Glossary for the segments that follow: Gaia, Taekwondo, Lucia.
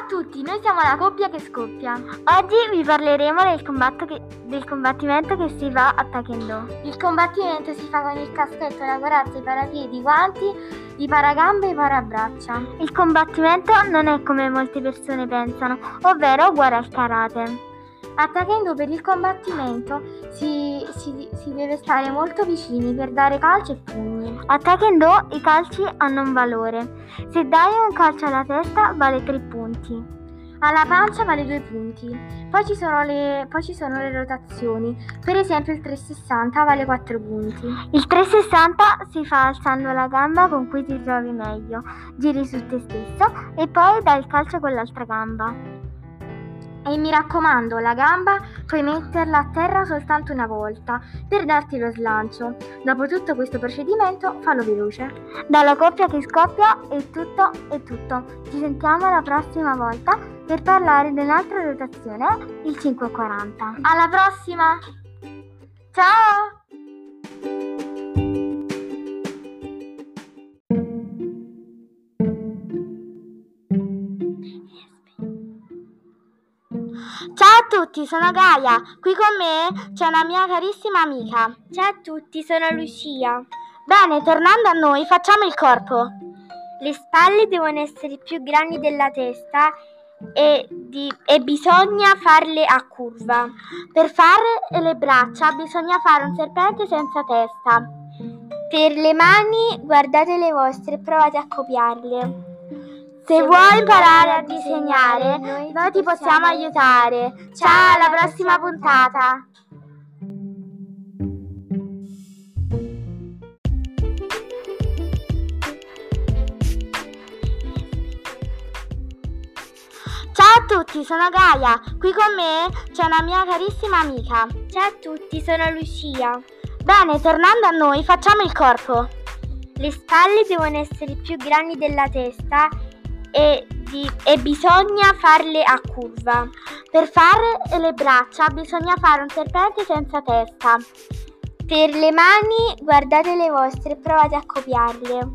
Ciao a tutti, noi siamo la coppia che scoppia. Oggi vi parleremo del combattimento che si fa a Taekwondo. Il combattimento si fa con il caschetto lavorato, i parapiedi, i guanti, i paragambe e i parabraccia. Il combattimento non è come molte persone pensano, ovvero uguale al karate. A Taekwondo per il combattimento si deve stare molto vicini per dare calci e pugni. A Taekwondo i calci hanno un valore. Se dai un calcio alla testa vale 3 punti, alla pancia vale 2 punti. Poi ci sono le rotazioni, per esempio il 360 vale 4 punti. Il 360 si fa alzando la gamba con cui ti trovi meglio, giri su te stesso e poi dai il calcio con l'altra gamba. E mi raccomando, la gamba puoi metterla a terra soltanto una volta per darti lo slancio. Dopo tutto questo procedimento, fallo veloce. Dalla coppia che scoppia è tutto. Ci sentiamo la prossima volta per parlare dell'altra rotazione, il 540. Alla prossima! Ciao! Ciao a tutti, sono Gaia. Qui con me c'è una mia carissima amica. Ciao a tutti, sono Lucia. Bene, tornando a noi, facciamo il corpo. Le spalle devono essere più grandi della testa e bisogna farle a curva. Per fare le braccia bisogna fare un serpente senza testa. Per le mani guardate le vostre e provate a copiarle. Se vuoi imparare a disegnare, noi ti possiamo aiutare. Ciao, alla prossima puntata! Ciao a tutti, sono Gaia. Qui con me c'è una mia carissima amica. Ciao a tutti, sono Lucia. Bene, tornando a noi, facciamo il corpo. Le spalle devono essere più grandi della testa e bisogna farle a curva. Per fare le braccia bisogna fare un serpente senza testa. Per le mani guardate le vostre e provate a copiarle.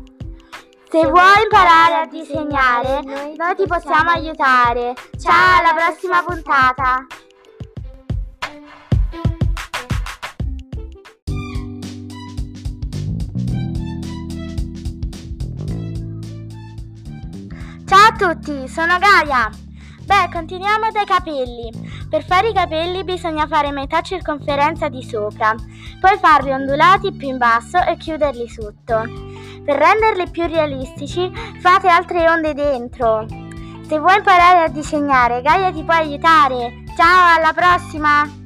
Se vuoi imparare a disegnare, noi ti possiamo aiutare. Ciao, alla prossima puntata! Ciao a tutti, sono Gaia. Beh, continuiamo dai capelli. Per fare i capelli bisogna fare metà circonferenza di sopra, poi farli ondulati più in basso e chiuderli sotto. Per renderli più realistici fate altre onde dentro. Se vuoi imparare a disegnare, Gaia ti può aiutare. Ciao, alla prossima!